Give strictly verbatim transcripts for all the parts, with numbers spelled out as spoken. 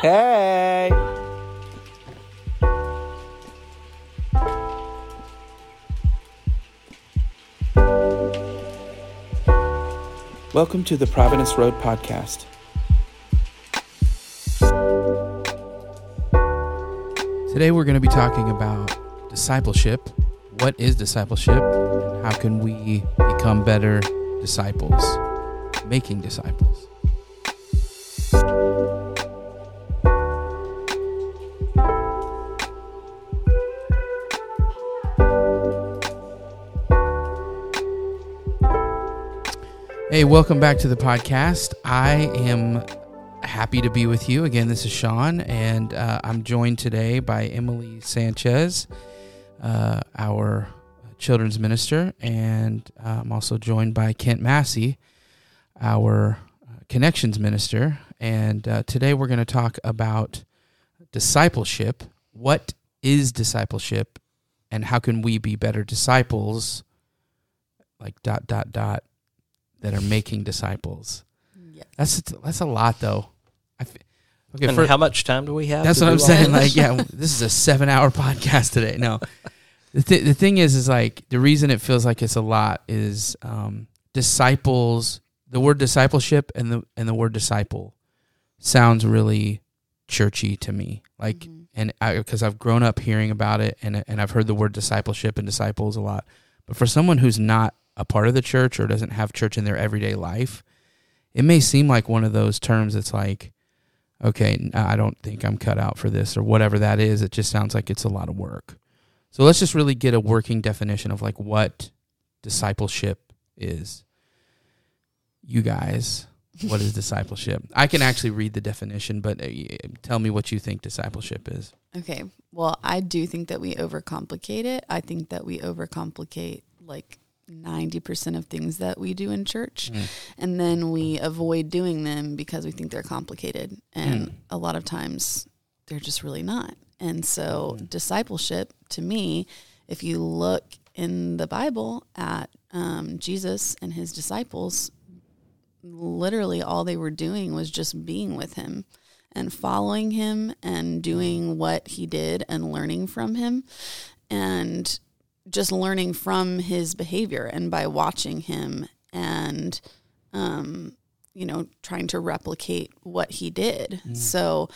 Hey! Welcome to the Providence Road Podcast. Today we're going to be talking about discipleship. What is discipleship? And how can we become better disciples? Making disciples. Hey, welcome back to the podcast. I am happy to be with you. Again, this is Sean, and uh, I'm joined today by Emily Sanchez, uh, our children's minister, and uh, I'm also joined by Kent Massey, our uh, connections minister. And uh, today we're going to talk about discipleship. What is discipleship, and how can we be better disciples, like dot, dot, dot, that are making disciples. Yes. That's that's a lot, though. I f- okay, and for, how much time do we have? That's what I'm saying. Like, yeah, this is a seven-hour podcast today. No, the th- the thing is, is like the reason it feels like it's a lot is um, disciples. The word discipleship and the and the word disciple sounds really churchy to me. Like, mm-hmm. and because I've grown up hearing about it, and and I've heard the word discipleship and disciples a lot. But for someone who's not a part of the church or doesn't have church in their everyday life, it may seem like one of those terms that's like, okay, I don't think I'm cut out for this or whatever that is. It just sounds like it's a lot of work. So let's just really get a working definition of like what discipleship is. You guys, what is discipleship? I can actually read the definition, but tell me what you think discipleship is. Okay. Well, I do think that we overcomplicate it. I think that we overcomplicate like ninety percent of things that we do in church, mm. and then we avoid doing them because we think they're complicated, and mm. a lot of times they're just really not. And so mm. discipleship, to me, if you look in the Bible at um, Jesus and his disciples, literally all they were doing was just being with him and following him and doing what he did and learning from him, and just learning from his behavior and by watching him and, um, you know, trying to replicate what he did. Mm. So,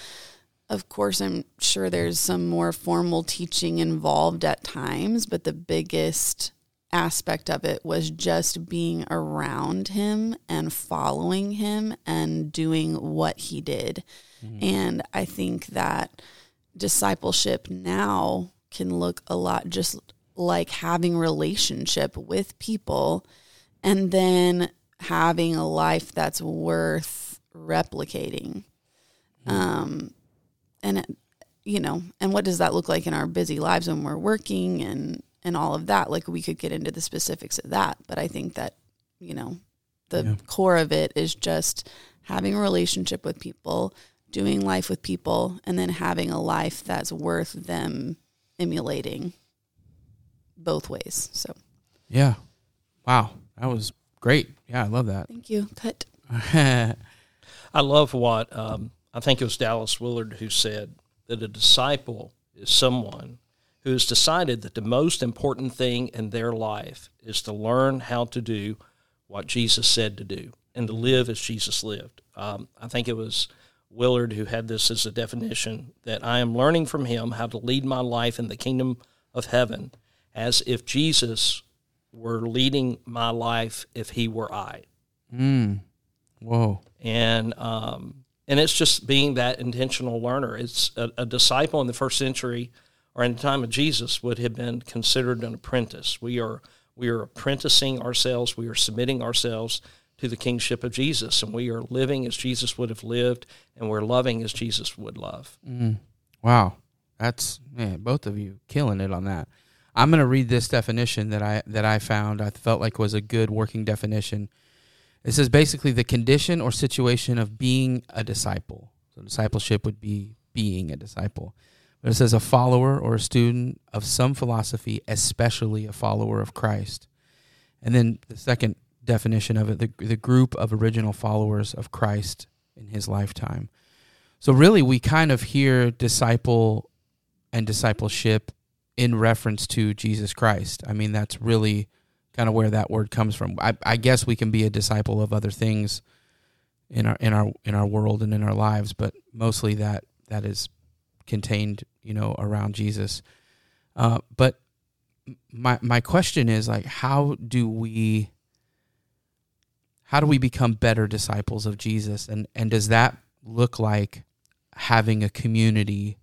of course, I'm sure there's some more formal teaching involved at times, but the biggest aspect of it was just being around him and following him and doing what he did. Mm. And I think that discipleship now can look a lot just like having relationship with people and then having a life that's worth replicating. Um, and, it, you know, and what does that look like in our busy lives when we're working and, and all of that? Like, we could get into the specifics of that, but I think that, you know, the yeah. core of it is just having a relationship with people, doing life with people, and then having a life that's worth them emulating. Both ways. So, yeah. Wow. That was great. Yeah. I love that. Thank you. Cut. I love what, um, I think it was Dallas Willard who said that a disciple is someone who has decided that the most important thing in their life is to learn how to do what Jesus said to do and to live as Jesus lived. Um, I think it was Willard who had this as a definition, that I am learning from him how to lead my life in the kingdom of heaven as if Jesus were leading my life if he were I. Mm. Whoa. And um, and it's just being that intentional learner. It's a, a disciple in the first century, or in the time of Jesus, would have been considered an apprentice. We are we are apprenticing ourselves. We are submitting ourselves to the kingship of Jesus, and we are living as Jesus would have lived, and we're loving as Jesus would love. Mm. Wow. That's, man, both of you killing it on that. I'm going to read this definition that I that I found I felt like was a good working definition. It says basically the condition or situation of being a disciple. So discipleship would be being a disciple. But it says a follower or a student of some philosophy, especially a follower of Christ. And then the second definition of it, the, the group of original followers of Christ in his lifetime. So really, we kind of hear disciple and discipleship in reference to Jesus Christ. I mean, that's really kind of where that word comes from. I, I guess we can be a disciple of other things in our in our in our world and in our lives, but mostly that that is contained, you know, around Jesus. Uh, but my my question is, like, how do we how do we become better disciples of Jesus, and and does that look like having a community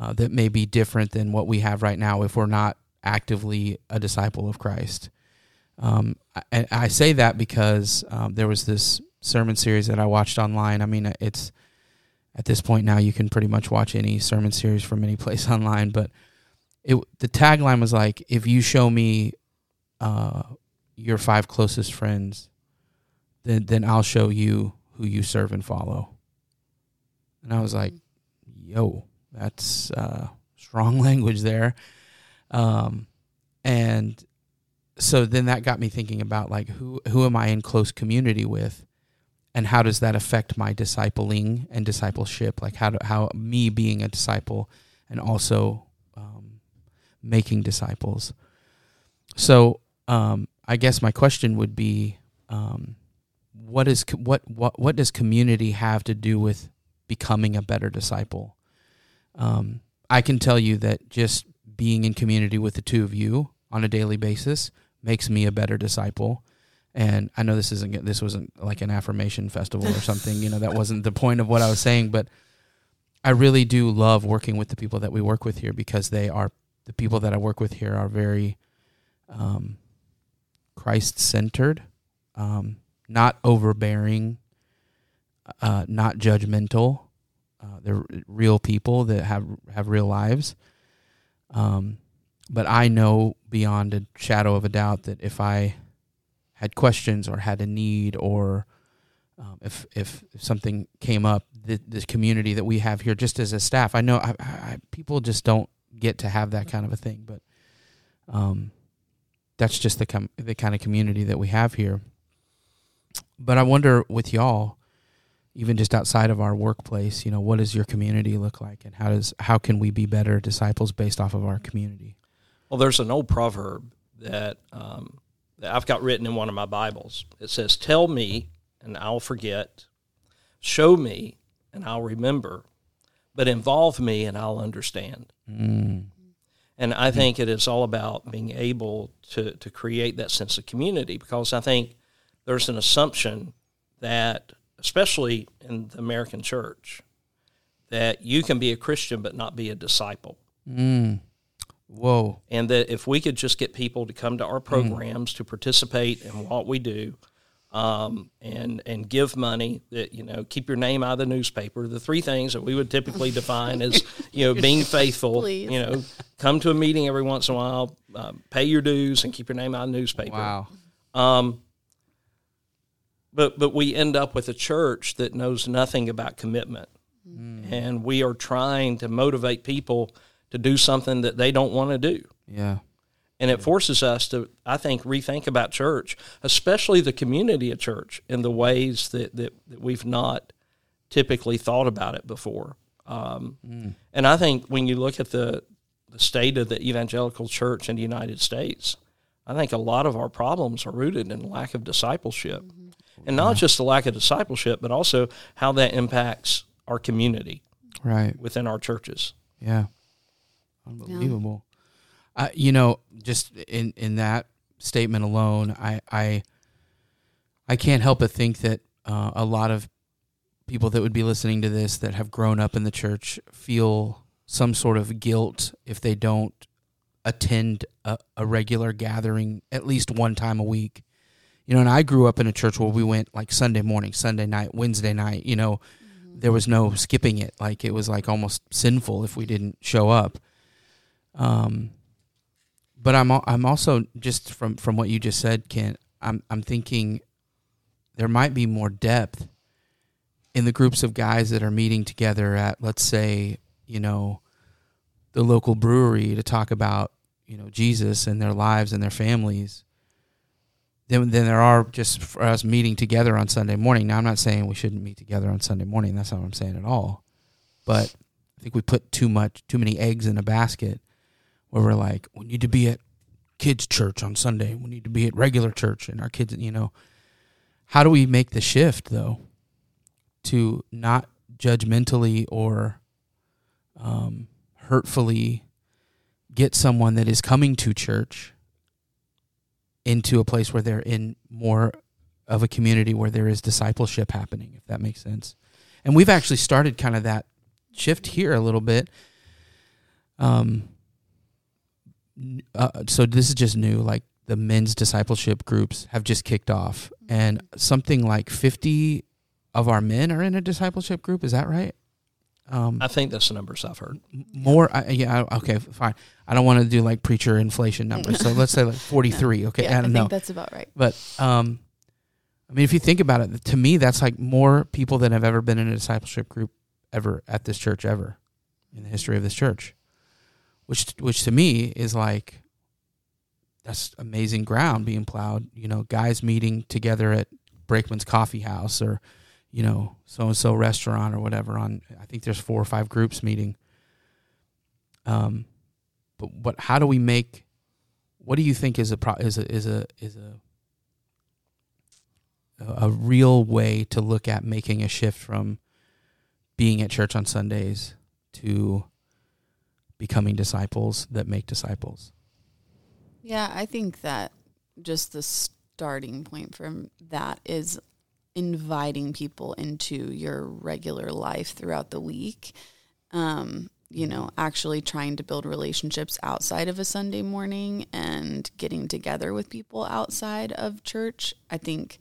uh, that may be different than what we have right now if we're not actively a disciple of Christ? Um, and I say that because um, there was this sermon series that I watched online. I mean, it's at this point now you can pretty much watch any sermon series from any place online, but it, the tagline was like, if you show me uh, your five closest friends, then then I'll show you who you serve and follow. And I was like, yo, that's uh, strong language there. Um, and so then that got me thinking about, like, who who am I in close community with, and how does that affect my discipling and discipleship? Like, how do, how me being a disciple and also um, making disciples. So um, I guess my question would be, um, What is what, what what does community have to do with becoming a better disciple? Um, I can tell you that just being in community with the two of you on a daily basis makes me a better disciple. And I know this isn't this wasn't like an affirmation festival or something. You know, that wasn't the point of what I was saying. But I really do love working with the people that we work with here, because they are the people that I work with here are very um, Christ-centered. Um, Not overbearing, uh, not judgmental. Uh, they're real people that have have real lives. Um, but I know beyond a shadow of a doubt that if I had questions or had a need, or um, if if something came up, the, the community that we have here, just as a staff, I know I, I, people just don't get to have that kind of a thing. But um, that's just the com- the kind of community that we have here. But I wonder with y'all, even just outside of our workplace, you know, what does your community look like, and how does how can we be better disciples based off of our community? Well, there's an old proverb that, um, that I've got written in one of my Bibles. It says, "Tell me, and I'll forget. Show me, and I'll remember. But involve me, and I'll understand." Mm. And I think it is all about being able to to create that sense of community, because I think there's an assumption that, especially in the American church, that you can be a Christian but not be a disciple. Mm. Whoa. And that if we could just get people to come to our programs, mm. to participate in what we do, um, and and give money, that, you know, keep your name out of the newspaper, the three things that we would typically define as, you know, being faithful, Please. you know, come to a meeting every once in a while, uh, pay your dues, and keep your name out of the newspaper. Wow. Um But but we end up with a church that knows nothing about commitment. Mm. And we are trying to motivate people to do something that they don't want to do. Yeah. And it forces us to, I think, rethink about church, especially the community of church, in the ways that, that, that we've not typically thought about it before. Um, mm. And I think when you look at the, the state of the evangelical church in the United States, I think a lot of our problems are rooted in lack of discipleship. Mm-hmm. And not just the lack of discipleship, but also how that impacts our community, right, within our churches. Yeah, unbelievable. Yeah. Uh, you know, just in, in that statement alone, I I, I can't help but think that uh, a lot of people that would be listening to this that have grown up in the church feel some sort of guilt if they don't attend a, a regular gathering at least one time a week. You know, and I grew up in a church where we went like Sunday morning, Sunday night, Wednesday night. You know, mm-hmm. there was no skipping it. Like, it was like almost sinful if we didn't show up. Um, but I'm I'm also just from, from what you just said, Kent. I'm I'm thinking there might be more depth in the groups of guys that are meeting together at, let's say, you know, the local brewery to talk about, you know, Jesus and their lives and their families. than, than there are just for us meeting together on Sunday morning. Now, I'm not saying we shouldn't meet together on Sunday morning. That's not what I'm saying at all. But I think we put too much, too many eggs in a basket where we're like, we need to be at kids' church on Sunday. We need to be at regular church. And our kids, you know, how do we make the shift, though, to not judgmentally or um, hurtfully get someone that is coming to church into a place where they're in more of a community where there is discipleship happening, if that makes sense. And we've actually started kind of that shift here a little bit. Um. Uh, so this is just new, like the men's discipleship groups have just kicked off, and something like fifty of our men are in a discipleship group. Is that right? Um, I think that's the numbers I've heard. More, I, yeah, okay, fine. I don't want to do like preacher inflation numbers, so let's say like forty-three, okay? Yeah, I don't know. I think that's about right. But, um, I mean, if you think about it, to me, that's like more people than have ever been in a discipleship group ever at this church ever in the history of this church, which which to me is like, that's amazing ground being plowed, you know, guys meeting together at Breakman's Coffee House or, you know, so-and-so restaurant or whatever on, I think there's four or five groups meeting. Um, but, but how do we make, what do you think is a, pro, is a, is a, is a, a real way to look at making a shift from being at church on Sundays to becoming disciples that make disciples? Yeah, I think that just the starting point from that is inviting people into your regular life throughout the week, um, you know, actually trying to build relationships outside of a Sunday morning and getting together with people outside of church. I think,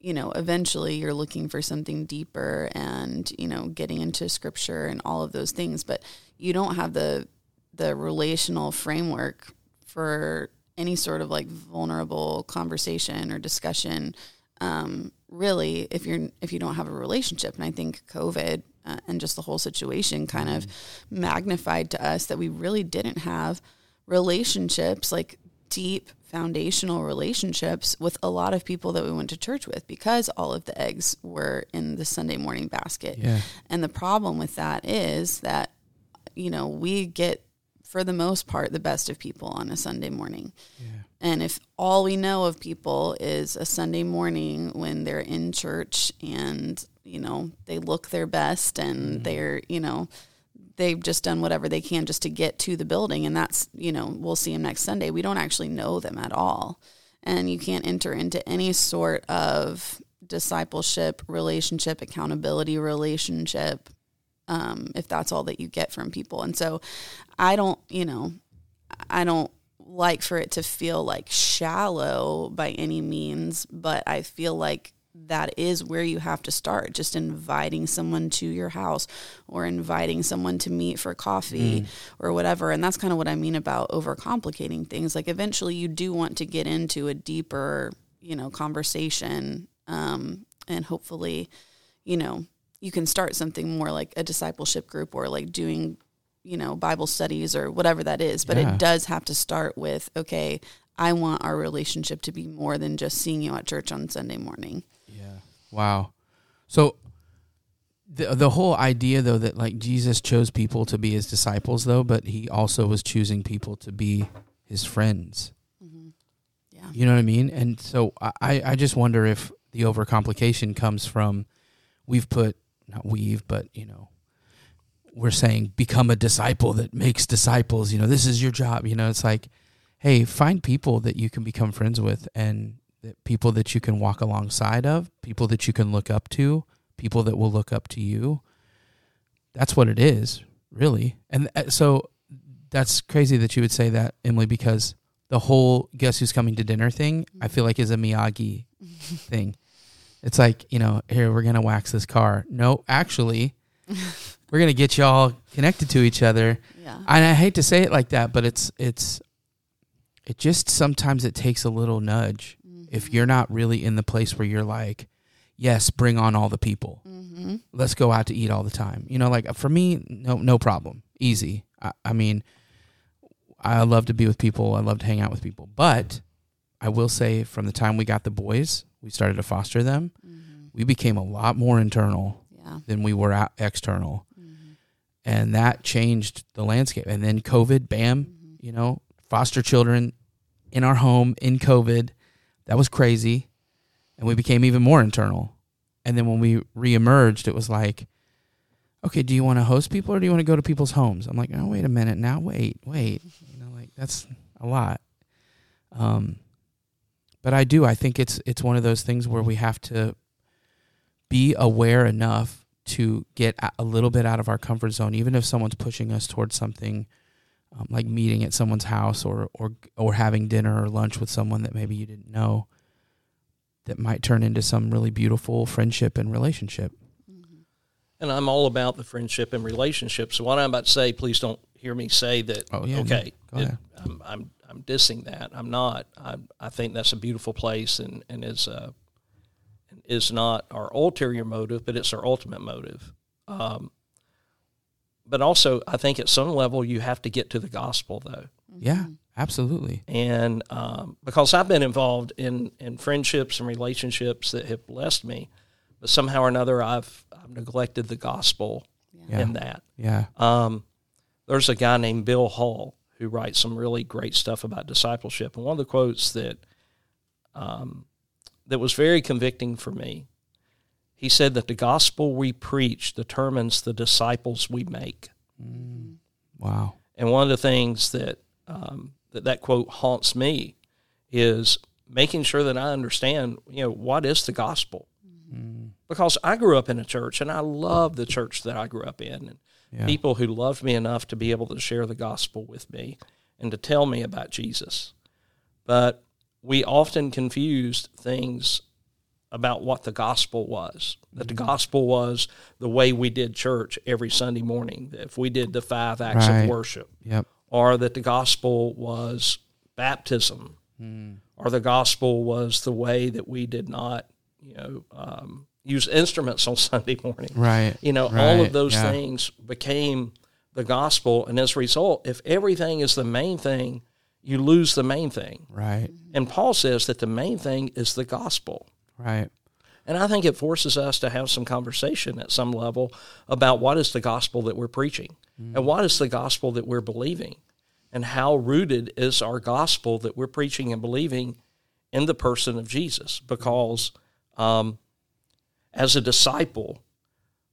you know, eventually you're looking for something deeper and, you know, getting into scripture and all of those things, but you don't have the the relational framework for any sort of like vulnerable conversation or discussion, um, really, if you're if you don't have a relationship. And I think COVID uh, and just the whole situation kind of mm-hmm. magnified to us that we really didn't have relationships, like deep foundational relationships with a lot of people that we went to church with, because all of the eggs were in the Sunday morning basket. Yeah. And the problem with that is that, you know, we get, for the most part, the best of people on a Sunday morning. Yeah. And if all we know of people is a Sunday morning when they're in church and, you know, they look their best and mm-hmm. they're, you know, they've just done whatever they can just to get to the building, and that's, you know, we'll see them next Sunday. We don't actually know them at all. And you can't enter into any sort of discipleship, relationship, accountability relationship, Um, if that's all that you get from people. And so I don't, you know, I don't like for it to feel like shallow by any means, but I feel like that is where you have to start, just inviting someone to your house or inviting someone to meet for coffee mm. or whatever. And that's kind of what I mean about overcomplicating things. Like eventually you do want to get into a deeper, you know, conversation, um, and hopefully, you know, you can start something more like a discipleship group or like doing, you know, Bible studies or whatever that is. But yeah. It does have to start with, okay, I want our relationship to be more than just seeing you at church on Sunday morning. Yeah. Wow. So the the whole idea, though, that like Jesus chose people to be his disciples, though, but he also was choosing people to be his friends. Mm-hmm. Yeah. You know what I mean? And so I, I just wonder if the overcomplication comes from, we've put, not we've, but, you know, we're saying become a disciple that makes disciples. You know, this is your job. You know, it's like, hey, find people that you can become friends with, and that people that you can walk alongside of, people that you can look up to, people that will look up to you. That's what it is, really. And so that's crazy that you would say that, Emily, because the whole guess who's coming to dinner thing, I feel like is a Miyagi thing. It's like, you know, here, we're going to wax this car. No, actually, we're going to get you all connected to each other. Yeah. And I hate to say it like that, but it's, it's, it just sometimes it takes a little nudge. Mm-hmm. If you're not really in the place where you're like, yes, bring on all the people. Mm-hmm. Let's go out to eat all the time. You know, like for me, no, no problem. Easy. I, I mean, I love to be with people. I love to hang out with people. But I will say from the time we got the boys, we started to foster them. Mm-hmm. We became a lot more internal yeah. than we were external. Mm-hmm. And that changed the landscape. And then COVID, bam, mm-hmm. you know, foster children in our home in COVID. That was crazy. And we became even more internal. And then when we reemerged, it was like, okay, do you want to host people or do you want to go to people's homes? I'm like, oh, wait a minute. Now, wait, wait. You know, like that's a lot. Um, but I do. I think it's it's one of those things where we have to be aware enough to get a little bit out of our comfort zone, even if someone's pushing us towards something, um, like meeting at someone's house or or or having dinner or lunch with someone that maybe you didn't know, that might turn into some really beautiful friendship and relationship. And I'm all about the friendship and relationship. So what I'm about to say, please don't hear me say that, oh, yeah, okay, no. it, I'm, I'm I'm dissing that. I'm not. I I think that's a beautiful place and, and is, uh, is not our ulterior motive, but it's our ultimate motive. Um, but also, I think at some level you have to get to the gospel, though. Yeah, absolutely. And um, because I've been involved in, in friendships and relationships that have blessed me, but somehow or another I've I've neglected the gospel yeah. in that. Yeah. Um, there's a guy named Bill Hull who writes some really great stuff about discipleship. And one of the quotes that um, that was very convicting for me, he said that the gospel we preach determines the disciples we make. Mm. Wow. And one of the things that, um, that that quote haunts me is making sure that I understand, you know, what is the gospel? Mm. Because I grew up in a church, and I love the church that I grew up in, and yeah. people who loved me enough to be able to share the gospel with me and to tell me about Jesus. But we often confused things about what the gospel was, mm-hmm. that the gospel was the way we did church every Sunday morning, that if we did the five acts right. of worship, yep. or that the gospel was baptism, mm. or the gospel was the way that we did not, you know, um, use instruments on Sunday morning. Right. You know, right, all of those yeah. things became the gospel. And as a result, if everything is the main thing, you lose the main thing. Right. And Paul says that the main thing is the gospel. Right. And I think it forces us to have some conversation at some level about what is the gospel that we're preaching mm. and what is the gospel that we're believing and how rooted is our gospel that we're preaching and believing in the person of Jesus. Because um as a disciple,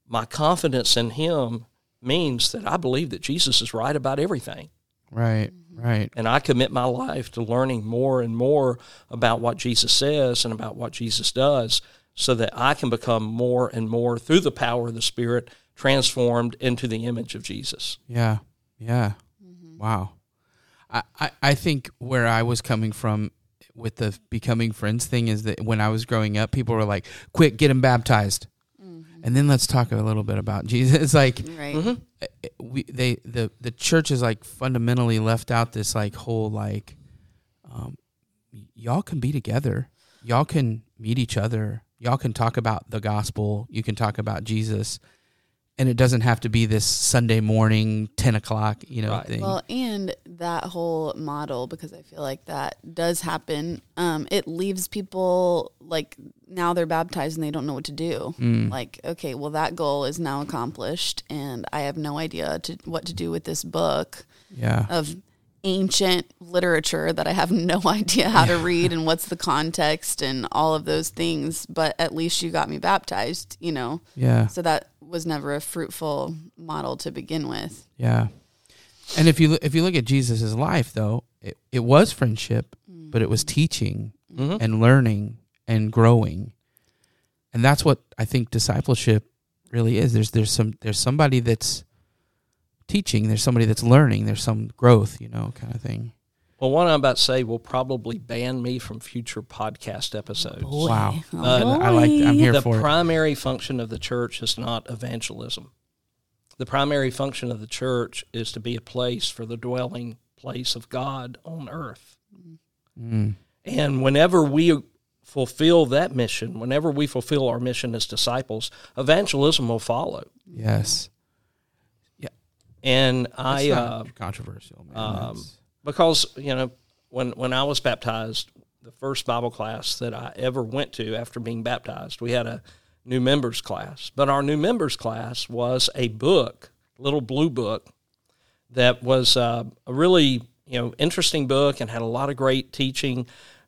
my confidence in him means that I believe that Jesus is right about everything. Right, right. And I commit my life to learning more and more about what Jesus says and about what Jesus does so that I can become more and more, through the power of the Spirit, transformed into the image of Jesus. Yeah, yeah. Mm-hmm. Wow. I, I, I think where I was coming from with the becoming friends thing is that when I was growing up, people were like, quick, get him baptized. Mm-hmm. And then let's talk a little bit about Jesus. It's like, right. mm-hmm. we, they, the, the church is like fundamentally left out this like whole, like, um, y'all can be together. Y'all can meet each other. Y'all can talk about the gospel. You can talk about Jesus. And it doesn't have to be this Sunday morning, ten o'clock, you know, right. thing. Well, and that whole model, because I feel like that does happen, um, it leaves people, like, now they're baptized and they don't know what to do. Mm. Like, okay, well, that goal is now accomplished, and I have no idea to, what to do with this book yeah. of ancient literature that I have no idea how to read and what's the context and all of those things, but at least you got me baptized, you know? Yeah. So that was never a fruitful model to begin with. Yeah. And if you, if you look at Jesus's life though, it, it was friendship, mm-hmm. but it was teaching mm-hmm. and learning and growing. And that's what I think discipleship really is. There's, there's some, there's somebody that's teaching, there's somebody that's learning, there's some growth, you know, kind of thing. Well, what I'm about to say will probably ban me from future podcast episodes. Boy. Wow. Oh, uh, I like I'm here the for The primary it. function of the church is not evangelism. The primary function of the church is to be a place for the dwelling place of God on earth. Mm. And whenever we fulfill that mission, whenever we fulfill our mission as disciples, evangelism will follow. Yes. And that's I uh, controversial man. Um, because you know when when I was baptized, the first Bible class that I ever went to after being baptized. We had a new members class. But our new members class was a book, little blue book, that was uh, a really you know interesting book and had a lot of great teaching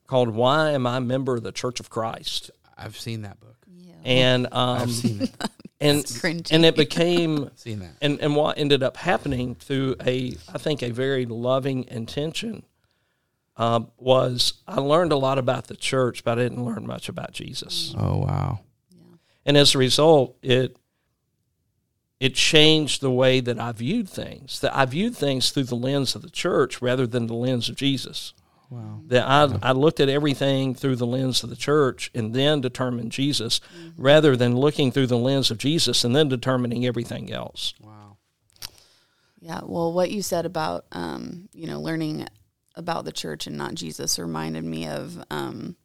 called Why Am I a Member of the Church of Christ? I've seen that book. Yeah. And um, I've seen that. And, and it became, seen that. And, and what ended up happening through a, I think, a very loving intention um, was I learned a lot about the church, but I didn't learn much about Jesus. Oh, wow. Yeah. And as a result, it it changed the way that I viewed things, that I viewed things through the lens of the church rather than the lens of Jesus. Wow. That I, I looked at everything through the lens of the church and then determined Jesus, mm-hmm. rather than looking through the lens of Jesus and then determining everything else. Wow. Yeah, well, what you said about, um, you know, learning about the church and not Jesus reminded me of um,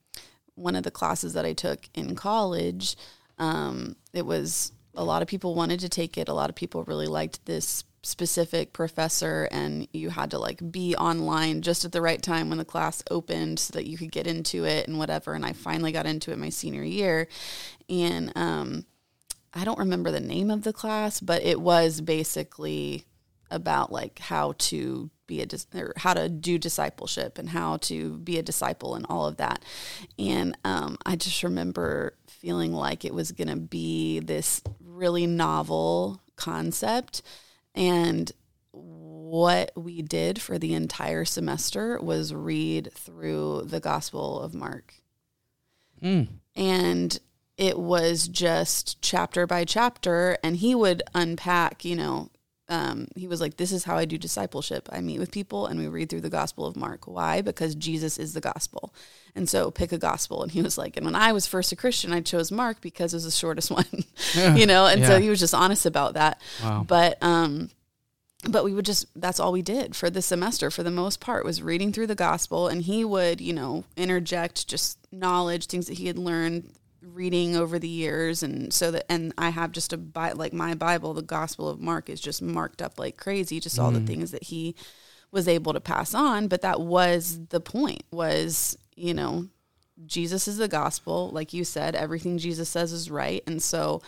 one of the classes that I took in college. Um, it was, a lot of people wanted to take it. A lot of people really liked this specific professor, and you had to like be online just at the right time when the class opened so that you could get into it and whatever. And I finally got into it my senior year, and um I don't remember the name of the class, but it was basically about like how to be a dis- or how to do discipleship and how to be a disciple and all of that. And um I just remember feeling like it was gonna be this really novel concept. And what we did for the entire semester was read through the Gospel of Mark. Mm. And it was just chapter by chapter. And he would unpack, you know, um, he was like, this is how I do discipleship. I meet with people and we read through the Gospel of Mark. Why? Because Jesus is the gospel. And so pick a gospel. And he was like, and when I was first a Christian, I chose Mark because it was the shortest one, yeah. you know? And yeah. so he was just honest about that. Wow. But, um, but we would just, that's all we did for the semester, for the most part, was reading through the gospel. And he would, you know, interject just knowledge, things that he had learned reading over the years. And so that, and I have just a, bi- like my Bible, the Gospel of Mark is just marked up like crazy, just mm. all the things that he was able to pass on. But that was the point, was, you know, Jesus is the gospel. Like you said, everything Jesus says is right. And so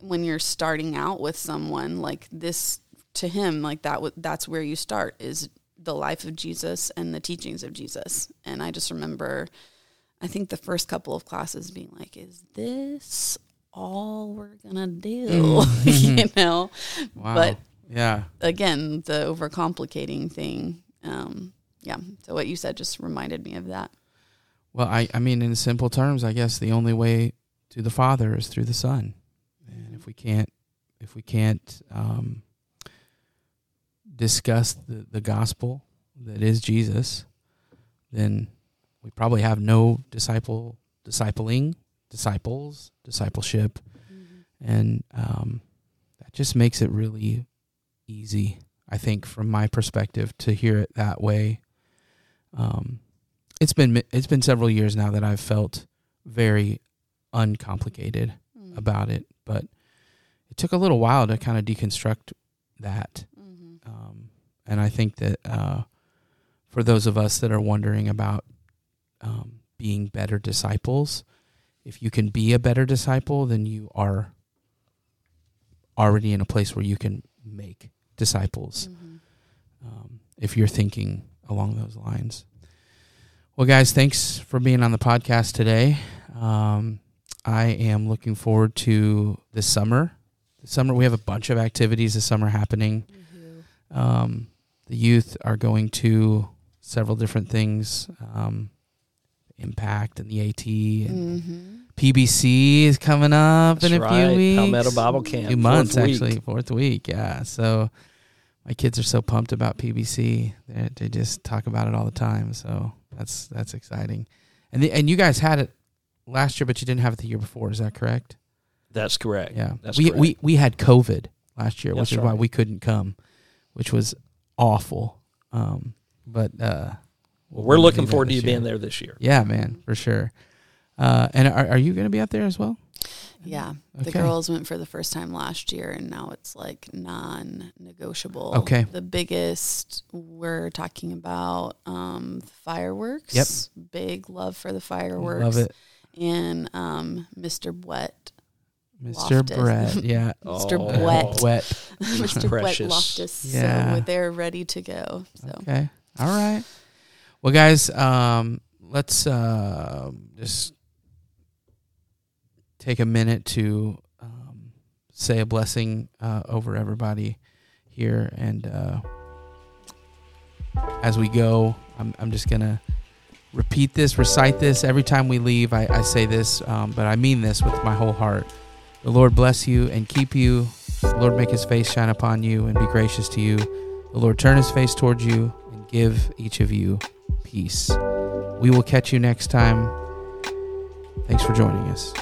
when you're starting out with someone like this, to him, like that, that's where you start, is the life of Jesus and the teachings of Jesus. And I just remember, I think the first couple of classes being like, is this all we're going to do? Mm-hmm. you know? Wow. But yeah, again, the overcomplicating thing. Um, yeah. So what you said just reminded me of that. Well, I, I mean, in simple terms, I guess the only way to the Father is through the Son. And if we can't, if we can't um, discuss the, the gospel that is Jesus, then we probably have no disciple, discipling, disciples, discipleship. Mm-hmm. And um, that just makes it really easy, I think, from my perspective, to hear it that way. Um It's been it's been several years now that I've felt very uncomplicated mm. about it, but it took a little while to kind of deconstruct that. Mm-hmm. Um, and I think that uh, for those of us that are wondering about um, being better disciples, if you can be a better disciple, then you are already in a place where you can make disciples, mm-hmm. um, if you're thinking along those lines. Well, guys, thanks for being on the podcast today. Um, I am looking forward to this summer. This summer, we have a bunch of activities this summer happening. Mm-hmm. Um, the youth are going to several different things, um, Impact and the AT, and mm-hmm. P B C is coming up That's in a right. few weeks. Palmetto Bible Camp. A few months, fourth actually, week. fourth week, yeah. So my kids are so pumped about P B C. They, they just talk about it all the time, so... That's that's exciting. And the, and you guys had it last year, but you didn't have it the year before. Is that correct? That's correct. Yeah. That's we, correct. we we had COVID last year, that's which is right. why we couldn't come, which was awful. Um, but uh, well, we're looking forward to you year. being there this year. Yeah, man, for sure. Uh, and are, are you going to be out there as well? Yeah. Okay. The girls went for the first time last year, and now it's like non-negotiable. non-negotiable. Okay. The biggest, we're talking about um, fireworks. Yep. Big love for the fireworks. Love it. And um, Mister Brett. Mister Brett, yeah. Mister oh. Brett. Brett. Mister Brett Loftus. Yeah. So they're ready to go. So. Okay. All right. Well, guys, um, let's uh, just take a minute to um, say a blessing uh, over everybody here. And uh, as we go, I'm, I'm just going to repeat this, recite this. Every time we leave, I, I say this, um, but I mean this with my whole heart. The Lord bless you and keep you. The Lord make his face shine upon you and be gracious to you. The Lord turn his face towards you and give each of you peace. We will catch you next time. Thanks for joining us.